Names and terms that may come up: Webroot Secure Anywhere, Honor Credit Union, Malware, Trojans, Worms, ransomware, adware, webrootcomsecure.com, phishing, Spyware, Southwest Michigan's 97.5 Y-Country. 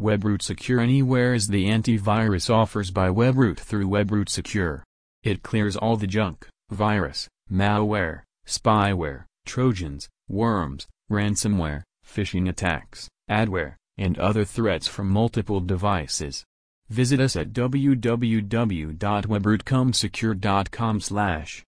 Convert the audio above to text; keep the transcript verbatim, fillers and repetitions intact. Webroot Secure Anywhere is the antivirus offers by Webroot through Webroot Secure. It clears all the junk, virus, malware, spyware, Trojans, worms, ransomware, phishing attacks, adware, and other threats from multiple devices. Visit us at w w w dot webroot com secure dot com slash